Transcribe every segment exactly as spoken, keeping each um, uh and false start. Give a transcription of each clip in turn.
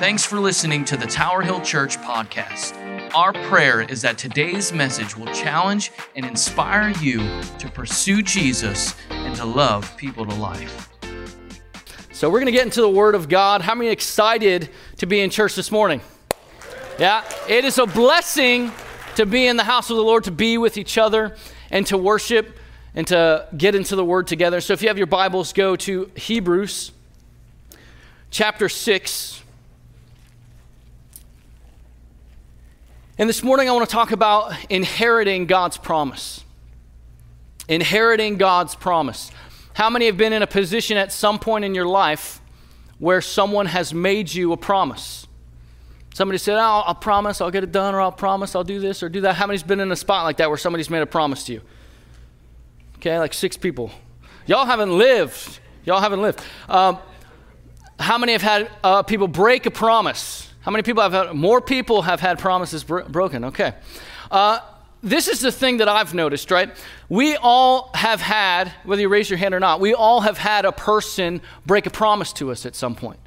Thanks for listening to the Tower Hill Church podcast. Our prayer is that today's message will challenge and inspire you to pursue Jesus and to love people to life. So we're going to get into the Word of God. How many are excited to be in church this morning? Yeah, it is a blessing to be in the house of the Lord, to be with each other and to worship and to get into the Word together. So if you have your Bibles, go to Hebrews chapter six. And this morning I want to talk about inheriting God's promise. Inheriting God's promise. How many have been in a position at some point in your life where someone has made you a promise? Somebody said, oh, I'll promise, I'll get it done, or I'll promise, I'll do this or do that. How many's been in a spot like that where somebody's made a promise to you? Okay, like six people. Y'all haven't lived. Y'all haven't lived. Um, how many have had uh, people break a promise? How many people have had, more people have had promises bro- broken? Okay. Uh, this is the thing that I've noticed, right? We all have had, whether you raise your hand or not, we all have had a person break a promise to us at some point.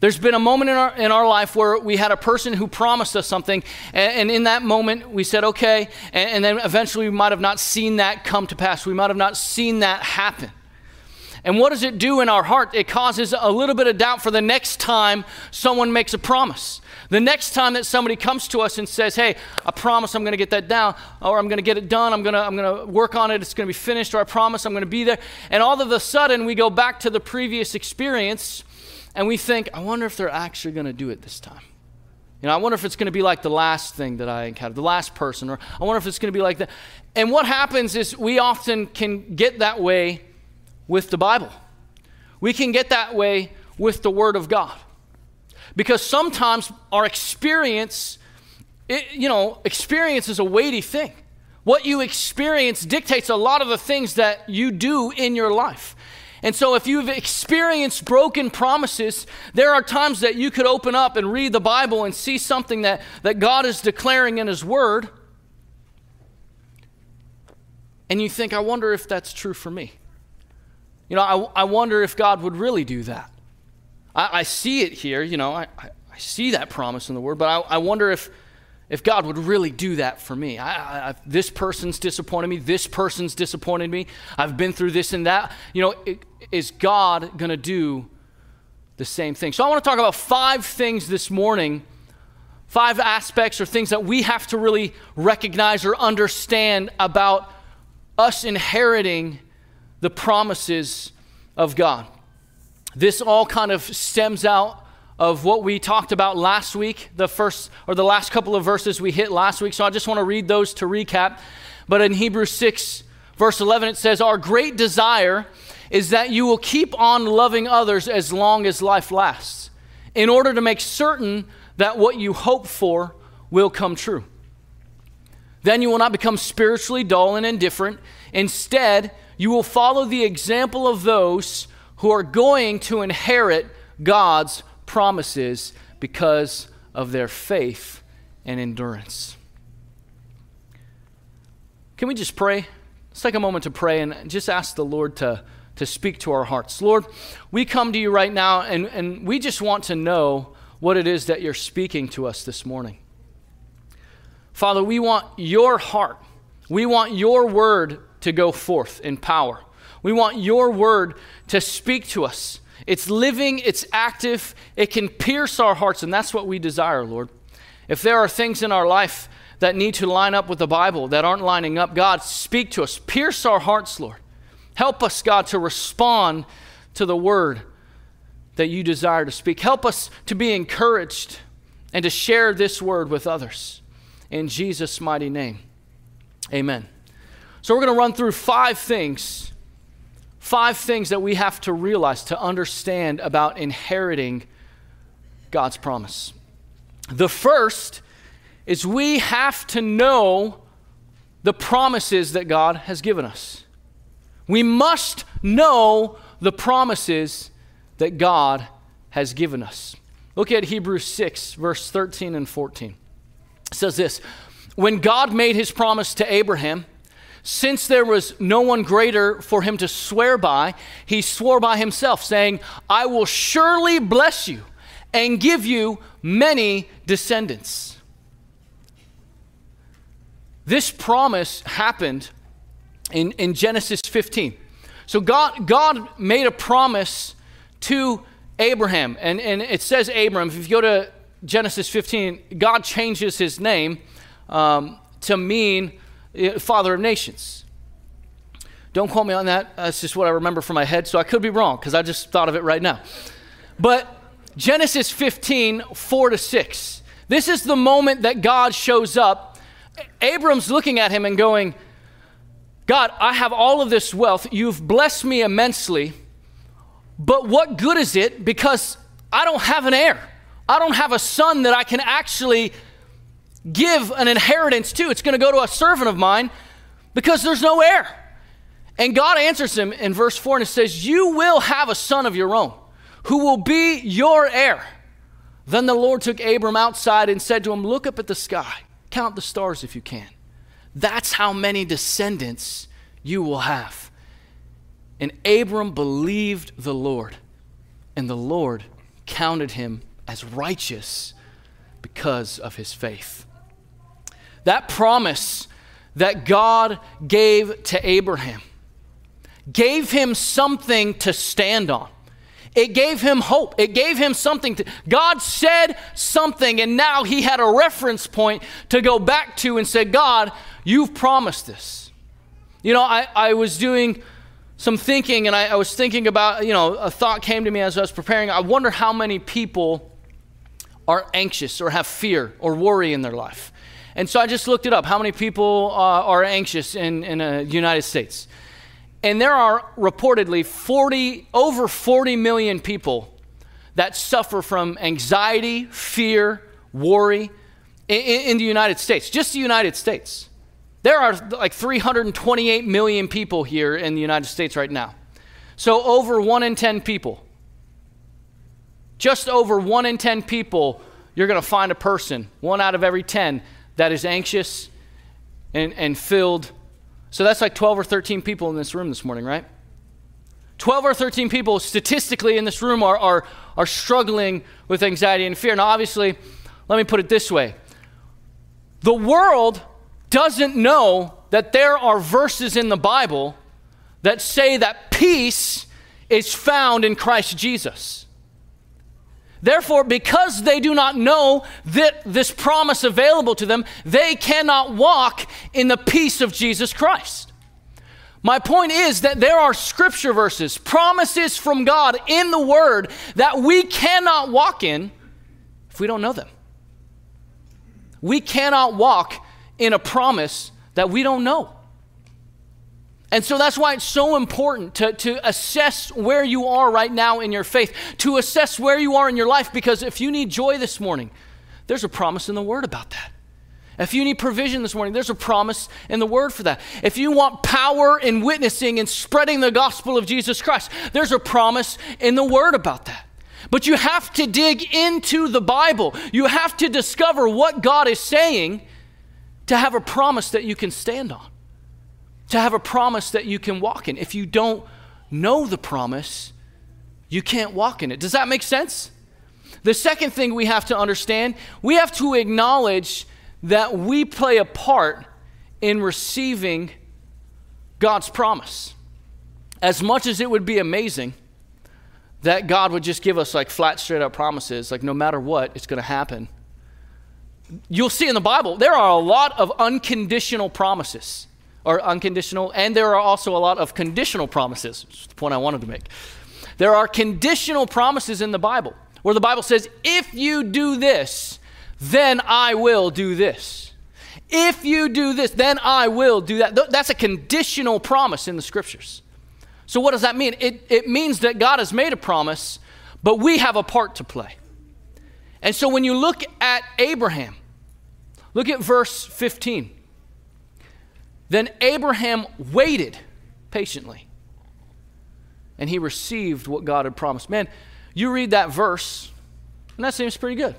There's been a moment in our in our life where we had a person who promised us something, and, and in that moment we said, okay, and, and then eventually we might have not seen that come to pass. We might have not seen that happen. And what does it do in our heart? It causes a little bit of doubt for the next time someone makes a promise. The next time that somebody comes to us and says, hey, I promise I'm going to get that down, or I'm going to get it done, I'm going to I'm going to work on it, it's going to be finished, or I promise I'm going to be there. And all of a sudden we go back to the previous experience, and we think, I wonder if they're actually going to do it this time. You know, I wonder if it's going to be like the last thing that I encountered, the last person, or I wonder if it's going to be like that. And what happens is we often can get that way with the Bible. We can get that way with the Word of God. Because sometimes our experience, it, you know, experience is a weighty thing. What you experience dictates a lot of the things that you do in your life. And so if you've experienced broken promises, there are times that you could open up and read the Bible and see something that, that God is declaring in His Word. And you think, I wonder if that's true for me. You know, I, I wonder if God would really do that. I, I see it here, you know, I, I, I see that promise in the Word, but I, I wonder if If God would really do that for me. I, I, this person's disappointed me. This person's disappointed me. I've been through this and that. You know, it, is God going to do the same thing? So I want to talk about five things this morning, five aspects or things that we have to really recognize or understand about us inheriting the promises of God. This all kind of stems out of what we talked about last week, the first or the last couple of verses we hit last week. So I just want to read those to recap. But in Hebrews six, verse eleven, it says, our great desire is that you will keep on loving others as long as life lasts, in order to make certain that what you hope for will come true. Then you will not become spiritually dull and indifferent. Instead, you will follow the example of those who are going to inherit God's promises because of their faith and endurance. Can we just pray? Let's take a moment to pray and just ask the Lord to, to speak to our hearts. Lord, we come to you right now, and, and we just want to know what it is that you're speaking to us this morning. Father, we want your heart. We want your word to go forth in power. We want your word to speak to us. It's living, it's active, it can pierce our hearts, and that's what we desire, Lord. If there are things in our life that need to line up with the Bible that aren't lining up, God, speak to us. Pierce our hearts, Lord. Help us, God, to respond to the word that you desire to speak. Help us to be encouraged and to share this word with others. In Jesus' mighty name, amen. So we're going to run through five things Five things that we have to realize, to understand about inheriting God's promise. The first is we have to know the promises that God has given us. We must know the promises that God has given us. Look at Hebrews six, verse thirteen and fourteen. It says this, when God made his promise to Abraham, since there was no one greater for him to swear by, he swore by himself, saying, I will surely bless you and give you many descendants. This promise happened in, in Genesis fifteen. So God, God made a promise to Abraham. And, and it says Abram. If you go to Genesis fifteen, God changes his name um, to mean father of nations. Don't quote me on that. That's just what I remember from my head. So I could be wrong because I just thought of it right now. But Genesis fifteen, four to six. This is the moment that God shows up. Abram's looking at him and going, God, I have all of this wealth. You've blessed me immensely. But what good is it? Because I don't have an heir. I don't have a son that I can actually give an inheritance to. It's going to go to a servant of mine because there's no heir. And God answers him in verse four, and it says, you will have a son of your own who will be your heir. Then the Lord took Abram outside and said to him, look up at the sky. Count the stars if you can. That's how many descendants you will have. And Abram believed the Lord, and the Lord counted him as righteous because of his faith. That promise that God gave to Abraham gave him something to stand on. It gave him hope. It gave him something. To, God said something, and now he had a reference point to go back to and say, God, you've promised this. You know, I, I was doing some thinking, and I, I was thinking about, you know, a thought came to me as I was preparing. I wonder how many people are anxious or have fear or worry in their life. And so I just looked it up. How many people uh, are anxious in, in the United States? And there are reportedly forty, over forty million people that suffer from anxiety, fear, worry in, in the United States, just the United States. There are like three hundred twenty-eight million people here in the United States right now. So over one in ten people, just over one in ten people, you're going to find a person, one out of every ten, that is anxious and, and filled. So that's like twelve or thirteen people in this room this morning, right? twelve or thirteen people statistically in this room are, are, are struggling with anxiety and fear. Now, obviously, let me put it this way. The world doesn't know that there are verses in the Bible that say that peace is found in Christ Jesus. Therefore, because they do not know that this promise available to them, they cannot walk in the peace of Jesus Christ. My point is that there are scripture verses, promises from God in the Word that we cannot walk in if we don't know them. We cannot walk in a promise that we don't know. And so that's why it's so important to, to assess where you are right now in your faith, to assess where you are in your life, because if you need joy this morning, there's a promise in the Word about that. If you need provision this morning, there's a promise in the Word for that. If you want power in witnessing and spreading the gospel of Jesus Christ, there's a promise in the Word about that. But you have to dig into the Bible. You have to discover what God is saying to have a promise that you can stand on, to have a promise that you can walk in. If you don't know the promise, you can't walk in it. Does that make sense? The second thing we have to understand, we have to acknowledge that we play a part in receiving God's promise. As much as it would be amazing that God would just give us like flat, straight up promises, like no matter what, it's going to happen. You'll see in the Bible, there are a lot of unconditional promises. Or unconditional, and there are also a lot of conditional promises, which is the point I wanted to make. There are conditional promises in the Bible, where the Bible says, if you do this, then I will do this. If you do this, then I will do that. Th- that's a conditional promise in the scriptures. So what does that mean? It, it means that God has made a promise, but we have a part to play. And so when you look at Abraham, look at verse fifteen. Then Abraham waited patiently, and he received what God had promised. Man, you read that verse, and that seems pretty good.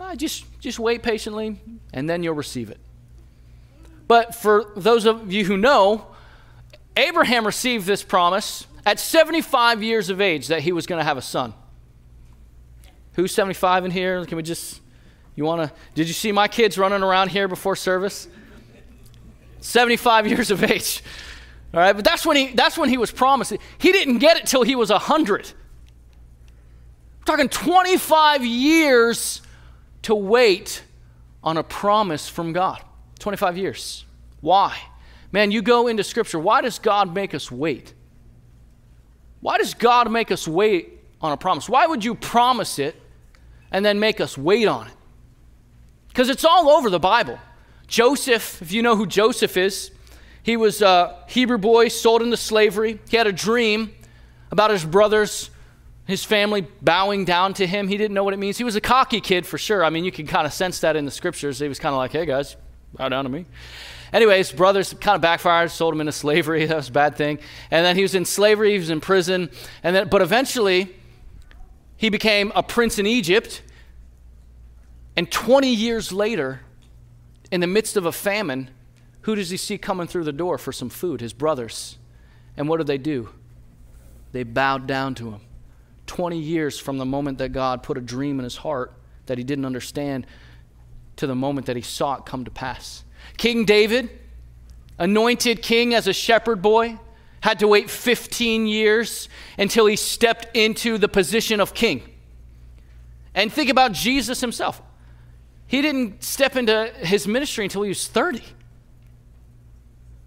Uh, just, just wait patiently, and then you'll receive it. But for those of you who know, Abraham received this promise at seventy-five years of age that he was going to have a son. Who's seventy-five in here? Can we just, you want to, did you see my kids running around here before service? seventy-five years of age. All right, but that's when he that's when he was promised. He didn't get it till he was one hundred. We're talking twenty-five years to wait on a promise from God. twenty-five years. Why? Man, you go into Scripture. Why does God make us wait? Why does God make us wait on a promise? Why would you promise it and then make us wait on it? Because it's all over the Bible. Joseph, if you know who Joseph is, he was a Hebrew boy sold into slavery. He had a dream about his brothers, his family bowing down to him. He didn't know what it means. He was a cocky kid for sure. I mean, you can kind of sense that in the Scriptures. He was kind of like, hey guys, bow down to me. Anyways, brothers kind of backfired, sold him into slavery. That was a bad thing. And then he was in slavery. He was in prison. And then, but eventually, he became a prince in Egypt. And twenty years later, in the midst of a famine, who does he see coming through the door for some food? His brothers. And what did they do? They bowed down to him. twenty years from the moment that God put a dream in his heart that he didn't understand to the moment that he saw it come to pass. King David, anointed king as a shepherd boy, had to wait fifteen years until he stepped into the position of king. And think about Jesus himself. He didn't step into his ministry until he was thirty.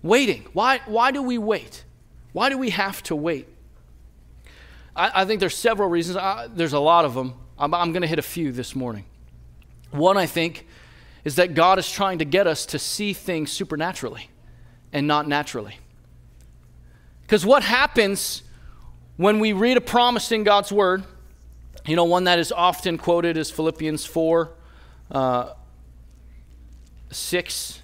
Waiting. Why, why do we wait? Why do we have to wait? I, I think there's several reasons. I, there's a lot of them. I'm, I'm going to hit a few this morning. One, I think, is that God is trying to get us to see things supernaturally and not naturally. Because what happens when we read a promise in God's Word, you know, one that is often quoted is Philippians four, uh, six.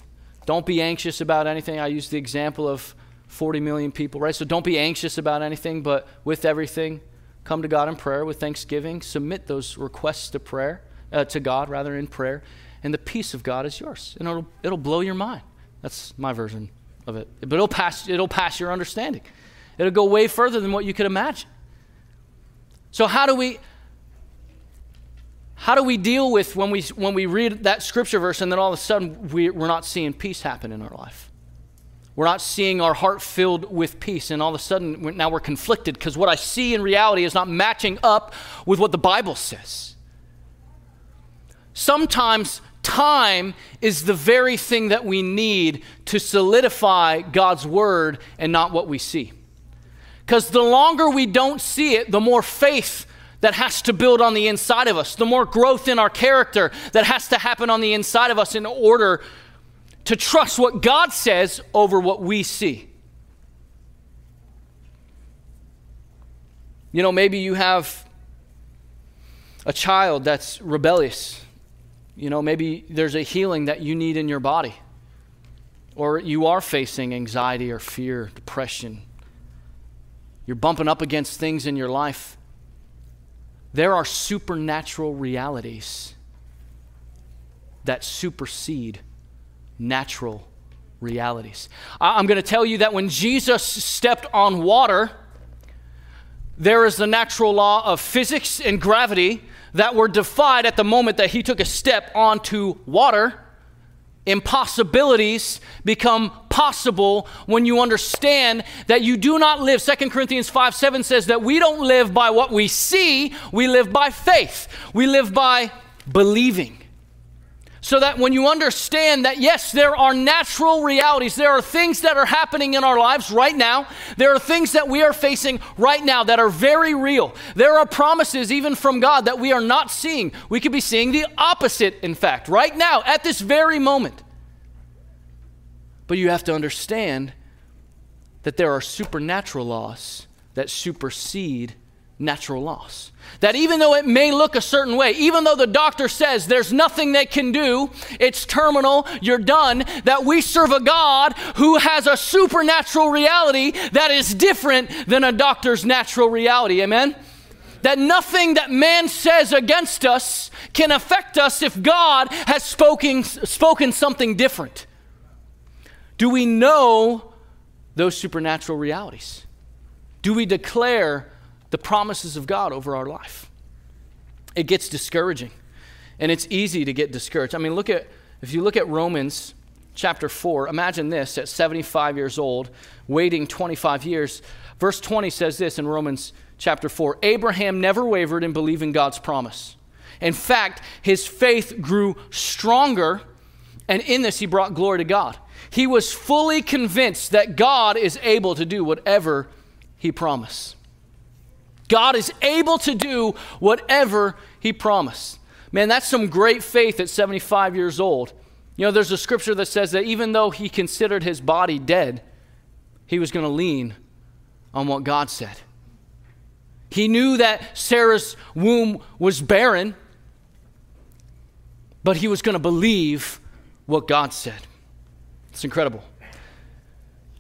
Don't be anxious about anything. I use the example of forty million people, right? So don't be anxious about anything, but with everything, come to God in prayer with thanksgiving. Submit those requests to prayer, uh, to God rather in prayer, and the peace of God is yours. And it'll it'll blow your mind. That's my version of it. But it'll pass it'll pass your understanding. It'll go way further than what you could imagine. So how do we How do we deal with when we when we read that scripture verse and then all of a sudden we, we're not seeing peace happen in our life? We're not seeing our heart filled with peace, and all of a sudden we're, now we're conflicted because what I see in reality is not matching up with what the Bible says. Sometimes time is the very thing that we need to solidify God's word and not what we see. Because the longer we don't see it, the more faith that has to build on the inside of us, the more growth in our character that has to happen on the inside of us in order to trust what God says over what we see. You know, maybe you have a child that's rebellious. You know, maybe there's a healing that you need in your body, or you are facing anxiety or fear, depression. You're bumping up against things in your life. There are supernatural realities that supersede natural realities. I'm going to tell you that when Jesus stepped on water, there is the natural law of physics and gravity that were defied at the moment that he took a step onto water. Impossibilities become possible when you understand that you do not live. Second Corinthians five seven says that we don't live by what we see, we live by faith. We live by believing. So that when you understand that, yes, there are natural realities, there are things that are happening in our lives right now, there are things that we are facing right now that are very real. There are promises even from God that we are not seeing. We could be seeing the opposite, in fact, right now, at this very moment. But you have to understand that there are supernatural laws that supersede natural loss. That even though it may look a certain way, even though the doctor says there's nothing they can do, it's terminal, you're done, that we serve a God who has a supernatural reality that is different than a doctor's natural reality. Amen? That nothing that man says against us can affect us if God has spoken, spoken something different. Do we know those supernatural realities? Do we declare the promises of God over our life? it gets discouraging. And it's easy to get discouraged. I mean, look at, if you look at Romans chapter four, imagine this, at seventy-five years old, waiting twenty-five years. Verse twenty says this in Romans chapter four, Abraham never wavered in believing God's promise. In fact, his faith grew stronger, and in this he brought glory to God. He was fully convinced that God is able to do whatever he promised. God is able to do whatever he promised. Man, that's some great faith at seventy-five years old. You know, there's a scripture that says that even though he considered his body dead, he was going to lean on what God said. He knew that Sarah's womb was barren, but he was going to believe what God said. It's incredible.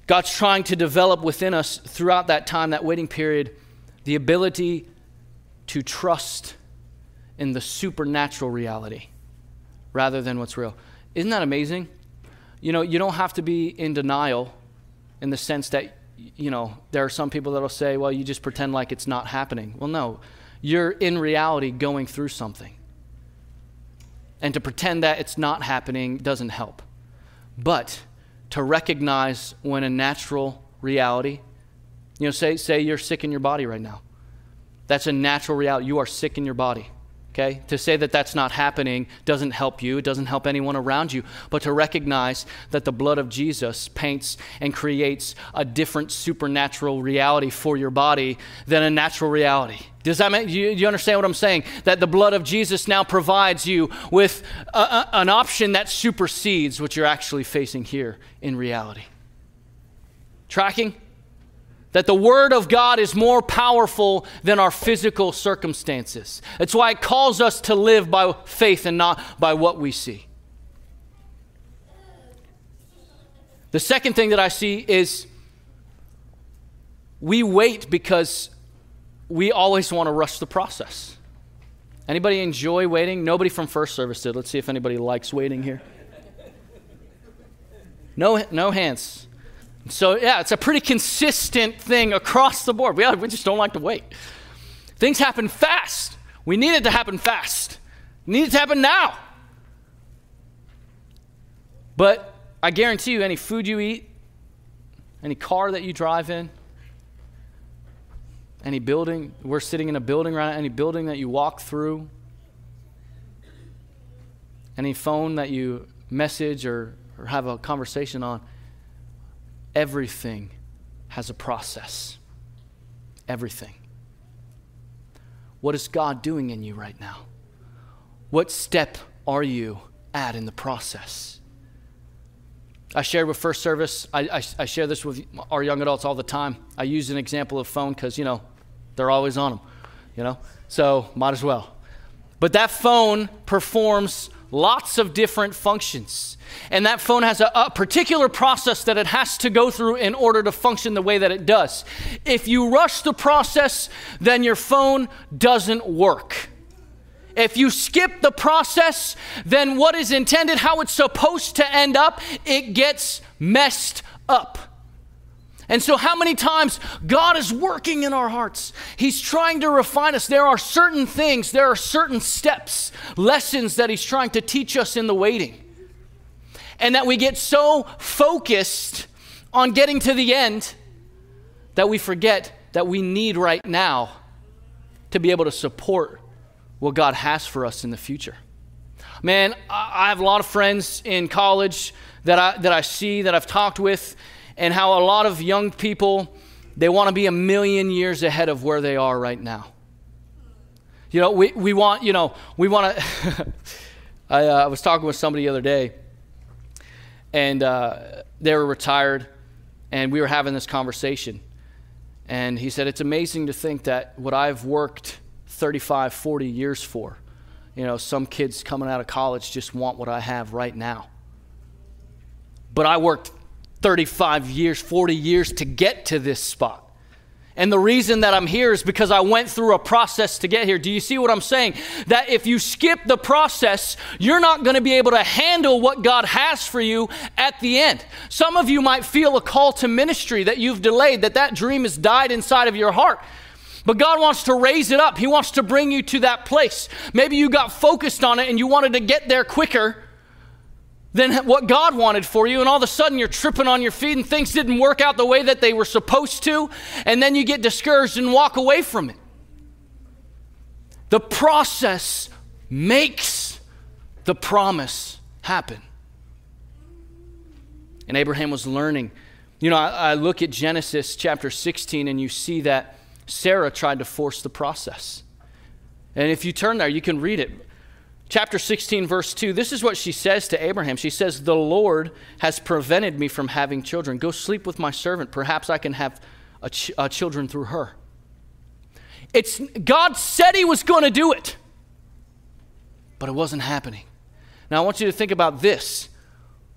God's trying to develop within us throughout that time, that waiting period, the ability to trust in the supernatural reality rather than what's real. Isn't that amazing? You know, you don't have to be in denial in the sense that, you know, there are some people that will say, well, you just pretend like it's not happening. Well, no, you're in reality going through something. And to pretend that it's not happening doesn't help. But to recognize when a natural reality, you know, say say you're sick in your body right now. That's a natural reality. You are sick in your body, okay? To say that that's not happening doesn't help you. It doesn't help anyone around you. But to recognize that the blood of Jesus paints and creates a different supernatural reality for your body than a natural reality. Does that make, you, you understand what I'm saying? That the blood of Jesus now provides you with a, a, an option that supersedes what you're actually facing here in reality. Tracking? That the word of God is more powerful than our physical circumstances. That's why it calls us to live by faith and not by what we see. The second thing that I see is we wait because we always want to rush the process. Anybody enjoy waiting? Nobody from first service did. Let's see if anybody likes waiting here. No, no hands. So yeah, it's a pretty consistent thing across the board. We, we just don't like to wait. Things happen fast. We need it to happen fast. We need it to happen now. But I guarantee you, any food you eat, any car that you drive in, any building, we're sitting in a building right now, any building that you walk through, any phone that you message or, or have a conversation on, everything has a process. Everything. What is God doing in you right now? What step are you at in the process? I shared with first service, I, I, I share this with our young adults all the time. I use an example of phone because, you know, they're always on them, you know, so might as well. But that phone performs lots of different functions. And that phone has a, a particular process that it has to go through in order to function the way that it does. If you rush the process, then your phone doesn't work. If you skip the process, then what is intended, how it's supposed to end up, it gets messed up. And so how many times God is working in our hearts? He's trying to refine us. There are certain things, there are certain steps, lessons that he's trying to teach us in the waiting. And that we get so focused on getting to the end that we forget that we need right now to be able to support what God has for us in the future. Man, I have a lot of friends in college that I that I see, that I've talked with, and how a lot of young people, they want to be a million years ahead of where they are right now. You know, we, we want, you know, we want to, I uh, was talking with somebody the other day, and uh, they were retired, and we were having this conversation. And he said, it's amazing to think that what I've worked thirty-five, forty years for, you know, some kids coming out of college just want what I have right now. But I worked thirty-five years, forty years to get to this spot. And the reason that I'm here is because I went through a process to get here. Do you see what I'm saying? That if you skip the process, you're not going to be able to handle what God has for you at the end. Some of you might feel a call to ministry that you've delayed, that that dream has died inside of your heart. But God wants to raise it up. He wants to bring you to that place. Maybe you got focused on it and you wanted to get there quicker than what God wanted for you, and all of a sudden you're tripping on your feet and things didn't work out the way that they were supposed to, and then you get discouraged and walk away from it. The process makes the promise happen. And Abraham was learning. You know, I, I look at Genesis chapter sixteen and you see that Sarah tried to force the process. And if you turn there, you can read it. Chapter sixteen, verse two, this is what she says to Abraham. She says, "The Lord has prevented me from having children. Go sleep with my servant. Perhaps I can have a ch- a children through her." It's God said he was going to do it, but it wasn't happening. Now, I want you to think about this.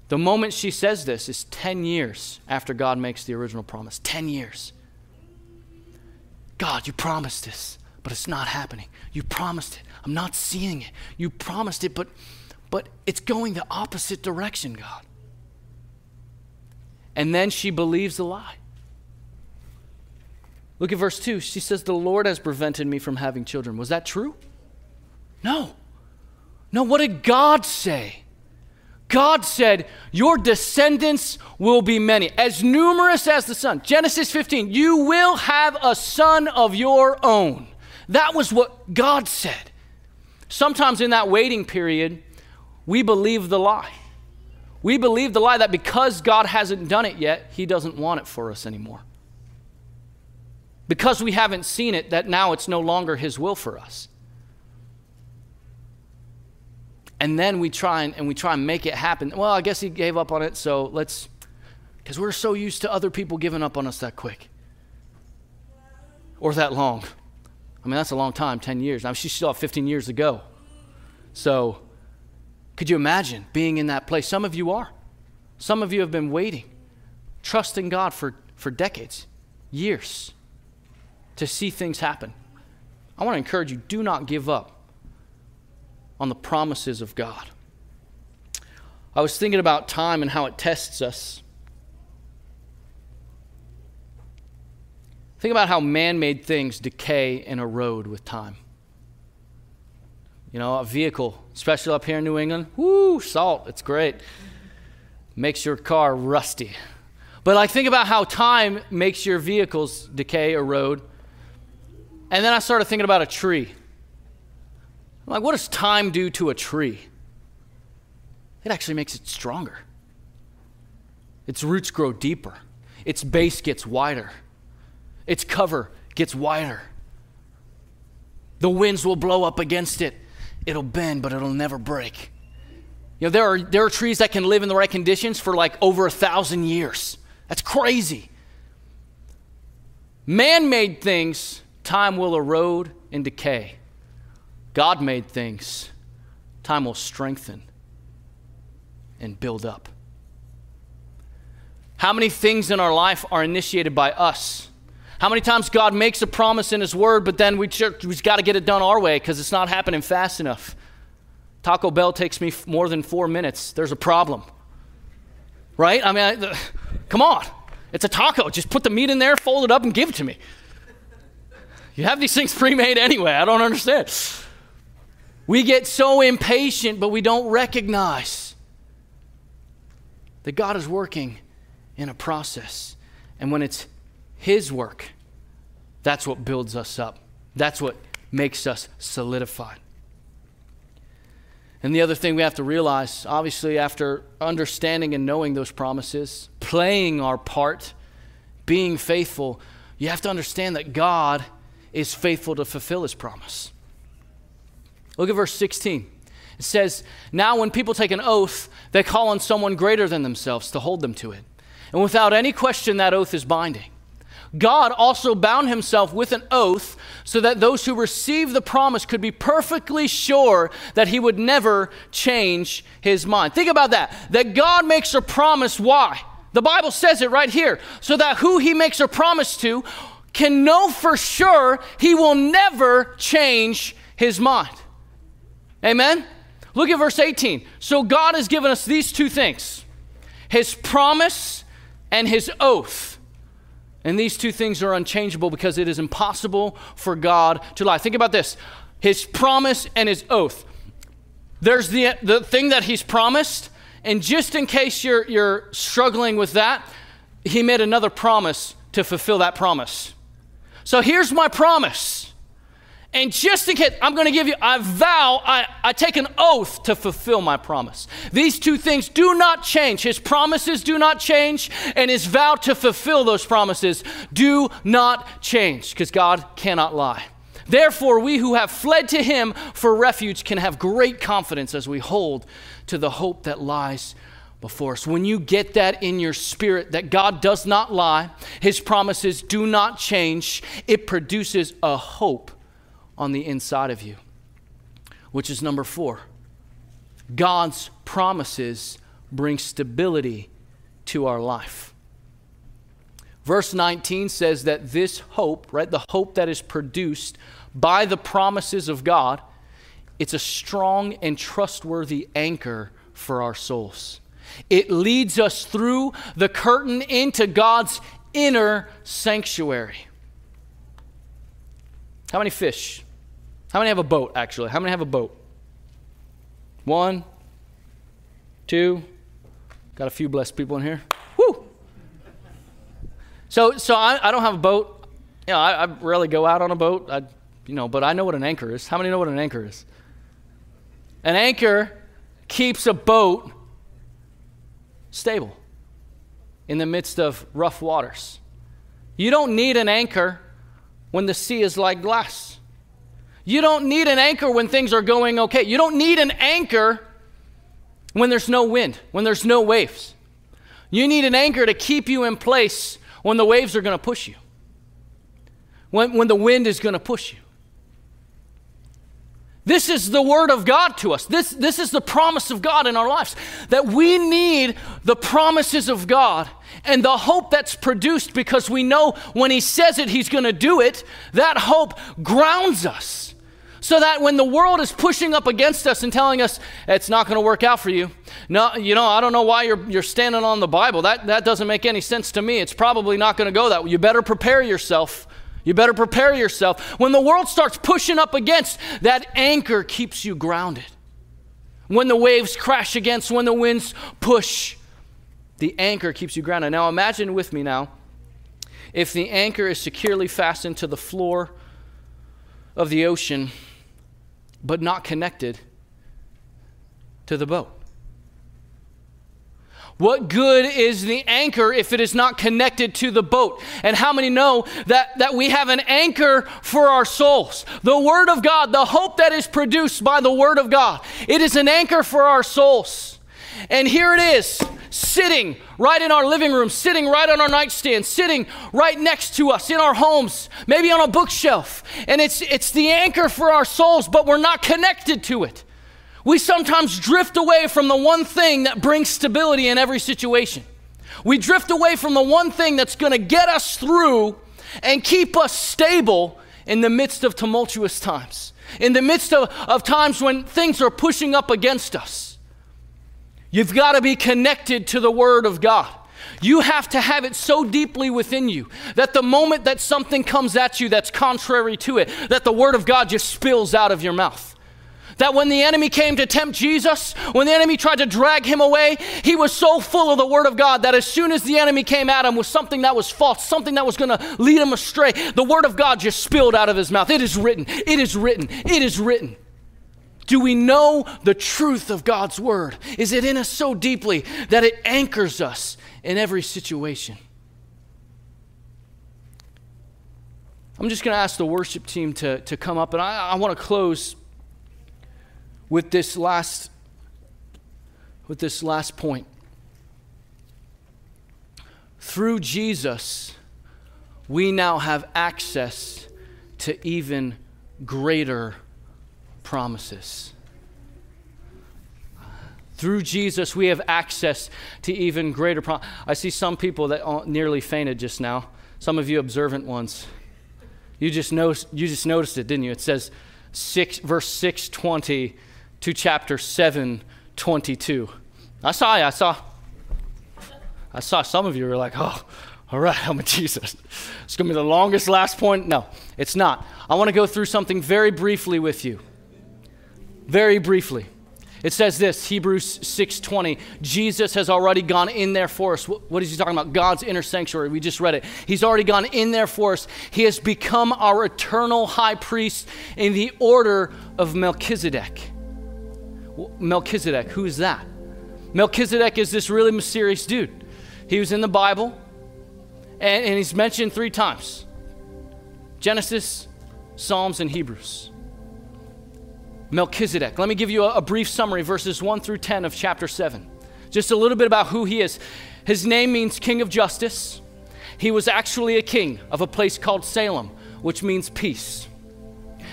The moment she says this is ten years after God makes the original promise. ten years. God, you promised this, but it's not happening. You promised it. I'm not seeing it. You promised it, but but it's going the opposite direction, God. And then she believes the lie. Look at verse two. She says, "The Lord has prevented me from having children." Was that true? No. No, what did God say? God said, "Your descendants will be many, as numerous as the sun." Genesis fifteen, "You will have a son of your own." That was what God said. Sometimes in that waiting period, we believe the lie. We believe the lie that because God hasn't done it yet, he doesn't want it for us anymore. Because we haven't seen it, that now it's no longer his will for us. And then we try and, and we try and make it happen. Well, I guess he gave up on it, so let's, because we're so used to other people giving up on us that quick or that long. I mean, that's a long time, ten years. Now, she still had fifteen years to go. So could you imagine being in that place? Some of you are. Some of you have been waiting, trusting God for, for decades, years, to see things happen. I want to encourage you, do not give up on the promises of God. I was thinking about time and how it tests us. Think about how man-made things decay and erode with time. You know, a vehicle, especially up here in New England, whoo, salt, it's great. Makes your car rusty. But like, think about how time makes your vehicles decay, erode. And then I started thinking about a tree. I'm like, what does time do to a tree? It actually makes it stronger. Its roots grow deeper. Its base gets wider. Its cover gets wider. The winds will blow up against it. It'll bend, but it'll never break. You know, there are there are trees that can live in the right conditions for like over a thousand years. That's crazy. Man-made things, time will erode and decay. God-made things, time will strengthen and build up. How many things in our life are initiated by us? How many times God makes a promise in his word, but then we just, we've got to get it done our way because it's not happening fast enough. Taco Bell takes me f- more than four minutes. There's a problem, right? I mean, I, the, come on. It's a taco. Just put the meat in there, fold it up, and give it to me. You have these things pre-made anyway. I don't understand. We get so impatient, but we don't recognize that God is working in a process. And when it's his work, that's what builds us up. That's what makes us solidified. And the other thing we have to realize, obviously, after understanding and knowing those promises, playing our part, being faithful, you have to understand that God is faithful to fulfill his promise. Look at verse sixteen. It says, "Now when people take an oath, they call on someone greater than themselves to hold them to it. And without any question, that oath is binding. God also bound himself with an oath so that those who received the promise could be perfectly sure that he would never change his mind." Think about that. That God makes a promise. Why? The Bible says it right here. So that who he makes a promise to can know for sure he will never change his mind. Amen? Look at verse eighteen. So God has given us these two things, his promise and his oath. And these two things are unchangeable because it is impossible for God to lie. Think about this, his promise and his oath. There's the, the thing that he's promised, and just in case you're, you're struggling with that, he made another promise to fulfill that promise. So here's my promise. And just in case, I'm going to give you, I vow, I, I take an oath to fulfill my promise. These two things do not change. His promises do not change, and his vow to fulfill those promises do not change, because God cannot lie. Therefore, we who have fled to him for refuge can have great confidence as we hold to the hope that lies before us. When you get that in your spirit, that God does not lie, his promises do not change, it produces a hope on the inside of you, which is number four. God's promises bring stability to our life. Verse nineteen says that this hope, right, the hope that is produced by the promises of God, it's a strong and trustworthy anchor for our souls. It leads us through the curtain into God's inner sanctuary. How many fish? How many have a boat, actually? How many have a boat? One, two. Got a few blessed people in here. Woo! So, so I, I don't have a boat. You know, I, I rarely go out on a boat. I, you know, but I know what an anchor is. How many know what an anchor is? An anchor keeps a boat stable in the midst of rough waters. You don't need an anchor when the sea is like glass. You don't need an anchor when things are going okay. You don't need an anchor when there's no wind, when there's no waves. You need an anchor to keep you in place when the waves are going to push you, when, when the wind is going to push you. This is the word of God to us. This, this is the promise of God in our lives, that we need the promises of God and the hope that's produced, because we know when he says it, he's going to do it. That hope grounds us so that when the world is pushing up against us and telling us, it's not going to work out for you. No, you know, I don't know why you're, you're standing on the Bible. That, that doesn't make any sense to me. It's probably not going to go that way. You better prepare yourself. You better prepare yourself. When the world starts pushing up against, that anchor keeps you grounded. When the waves crash against, when the winds push, the anchor keeps you grounded. Now imagine with me now, if the anchor is securely fastened to the floor of the ocean, but not connected to the boat. What good is the anchor if it is not connected to the boat? And how many know that, that we have an anchor for our souls? The Word of God, the hope that is produced by the Word of God, it is an anchor for our souls. And here it is, sitting right in our living room, sitting right on our nightstand, sitting right next to us in our homes, maybe on a bookshelf. And it's, it's the anchor for our souls, but we're not connected to it. We sometimes drift away from the one thing that brings stability in every situation. We drift away from the one thing that's going to get us through and keep us stable in the midst of tumultuous times, in the midst of, of times when things are pushing up against us. You've got to be connected to the Word of God. You have to have it so deeply within you that the moment that something comes at you that's contrary to it, that the Word of God just spills out of your mouth. That when the enemy came to tempt Jesus, when the enemy tried to drag him away, he was so full of the Word of God that as soon as the enemy came at him with something that was false, something that was going to lead him astray, the Word of God just spilled out of his mouth. It is written. It is written. It is written. Do we know the truth of God's Word? Is it in us so deeply that it anchors us in every situation? I'm just going to ask the worship team to, to come up, and I, I want to close with this last, with this last point. Through Jesus, we now have access to even greater promises. Through Jesus, we have access to even greater promises. I see some people that nearly fainted just now. Some of you observant ones. You just noticed, you just noticed it, didn't you? It says six, verse six twenty to chapter seven twenty-two. I saw you, I saw. I saw some of you were like, oh, All right, I'm a Jesus. It's going to be the longest last point. No, it's not. I want to go through something very briefly with you. Very briefly. It says this, Hebrews six twenty, Jesus has already gone in there for us. What is he talking about? God's inner sanctuary. We just read it. He's already gone in there for us. He has become our eternal high priest in the order of Melchizedek. Melchizedek, who is that? Melchizedek is this really mysterious dude. He was in the Bible, and, and he's mentioned three times. Genesis, Psalms, and Hebrews. Melchizedek. Let me give you a, a brief summary, verses one through ten of chapter seven. Just a little bit about who he is. His name means King of Justice. He was actually a king of a place called Salem, which means peace.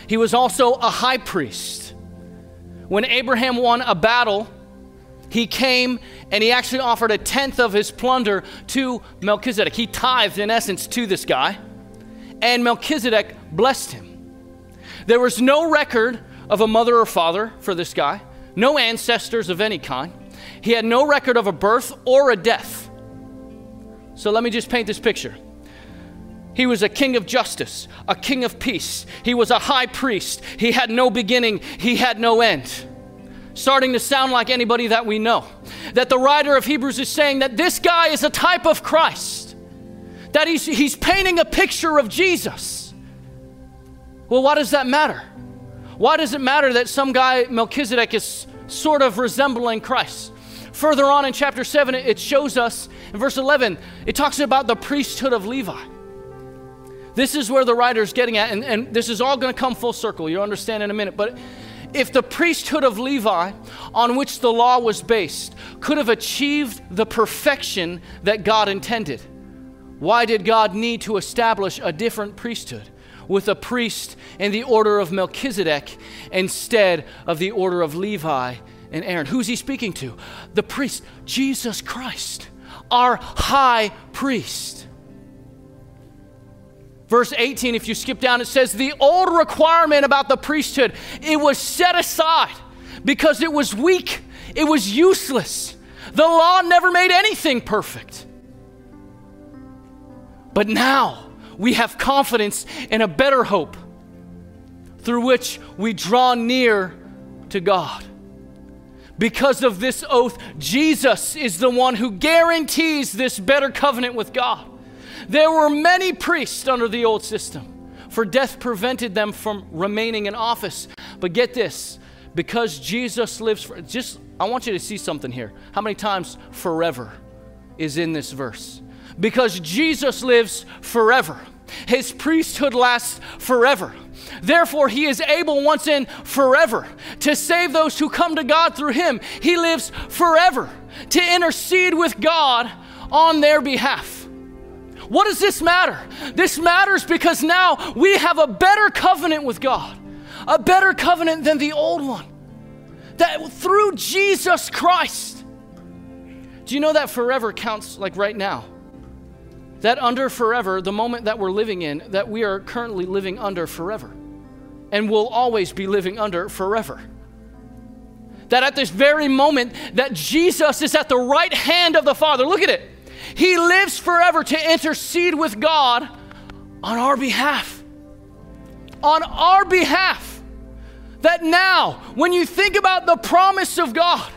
He was also a high priest. When Abraham won a battle, he came and he actually offered a tenth of his plunder to Melchizedek. He tithed, in essence, to this guy, and Melchizedek blessed him. There was no record of a mother or father for this guy, no ancestors of any kind. He had no record of a birth or a death. So let me just paint this picture. He was a king of justice, a king of peace. He was a high priest. He had no beginning. He had no end. Starting to sound like anybody that we know. That the writer of Hebrews is saying that this guy is a type of Christ. That he's, he's painting a picture of Jesus. Well, why does that matter? Why does it matter that some guy, Melchizedek, is sort of resembling Christ? Further on in chapter seven, it shows us, in verse eleven, it talks about the priesthood of Levi. This is where the writer's getting at, and, and this is all going to come full circle. You'll understand in a minute. But if the priesthood of Levi, on which the law was based, could have achieved the perfection that God intended, why did God need to establish a different priesthood? With a priest in the order of Melchizedek instead of the order of Levi and Aaron. Who's he speaking to? The priest, Jesus Christ, our high priest. Verse eighteen, if you skip down, it says, the old requirement about the priesthood, it was set aside because it was weak, it was useless. The law never made anything perfect. But now, we have confidence in a better hope through which we draw near to God. Because of this oath, Jesus is the one who guarantees this better covenant with God. There were many priests under the old system, for death prevented them from remaining in office. But get this, because Jesus lives for, just, I want you to see something here. How many times forever is in this verse? Because Jesus lives forever. His priesthood lasts forever. Therefore, he is able once and forever to save those who come to God through him. He lives forever to intercede with God on their behalf. What does this matter? This matters because now we have a better covenant with God, a better covenant than the old one. That through Jesus Christ. Do you know that forever counts like right now? That under forever, the moment that we're living in, that we are currently living under forever, and will always be living under forever. That at this very moment that Jesus is at the right hand of the Father, look at it. He lives forever to intercede with God on our behalf. On our behalf. That now, when you think about the promise of God,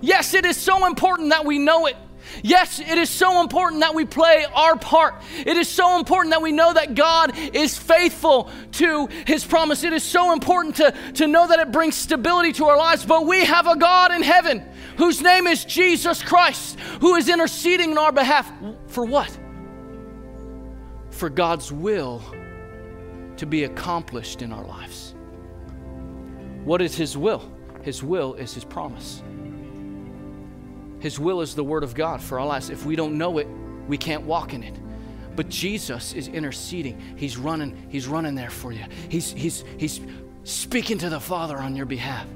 yes, it is so important that we know it. Yes, it is so important that we play our part. It is so important that we know that God is faithful to his promise. It is so important to, to know that it brings stability to our lives. But we have a God in heaven whose name is Jesus Christ, who is interceding on our behalf. For what? For God's will to be accomplished in our lives. What is his will? His will is his promise. His will is the word of God for our lives. If we don't know it, we can't walk in it. But Jesus is interceding. He's running, he's running there for you. He's, he's, he's speaking to the Father on your behalf.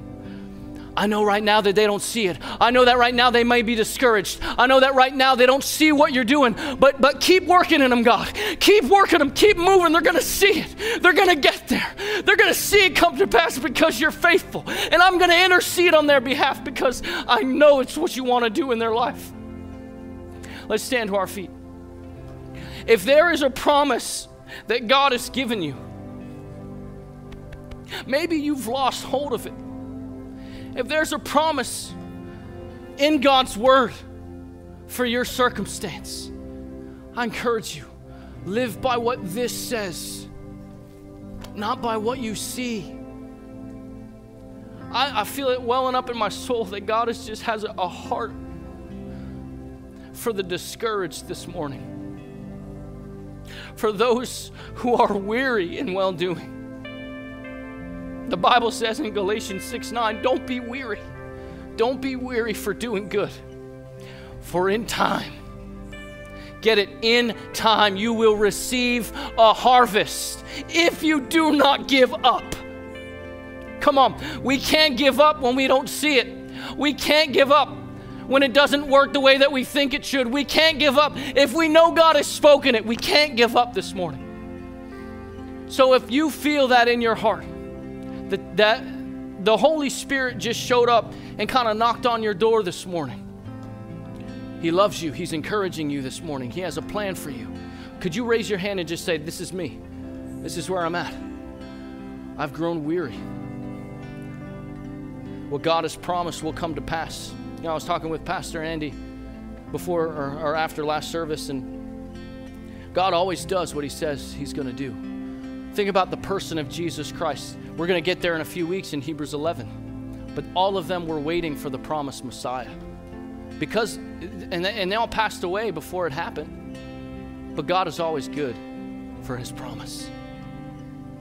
I know right now that they don't see it. I know that right now they may be discouraged. I know that right now they don't see what you're doing, but, but keep working in them, God. Keep working them, keep moving. They're gonna see it. They're gonna get there. They're gonna see it come to pass because you're faithful. And I'm gonna intercede on their behalf because I know it's what you wanna do in their life. Let's stand to our feet. If there is a promise that God has given you, maybe you've lost hold of it. If there's a promise in God's word for your circumstance, I encourage you, live by what this says, not by what you see. I, I feel it welling up in my soul that God is, just has a heart for the discouraged this morning, for those who are weary in well-doing. The Bible says in Galatians six nine, don't be weary. Don't be weary for doing good. For in time, get it, in time, you will receive a harvest if you do not give up. Come on, we can't give up when we don't see it. We can't give up when it doesn't work the way that we think it should. We can't give up if we know God has spoken it. We can't give up this morning. So if you feel that in your heart, That, that the Holy Spirit just showed up and kind of knocked on your door this morning. He loves you. He's encouraging you this morning. He has a plan for you. Could you raise your hand and just say, this is me. This is where I'm at. I've grown weary. What God has promised will come to pass. You know, I was talking with Pastor Andy before or, or after last service, and God always does what he says he's going to do. Think about the person of Jesus Christ. We're going to get there in a few weeks in Hebrews eleven. But all of them were waiting for the promised Messiah. Because, and they, and they all passed away before it happened. But God is always good for his promise.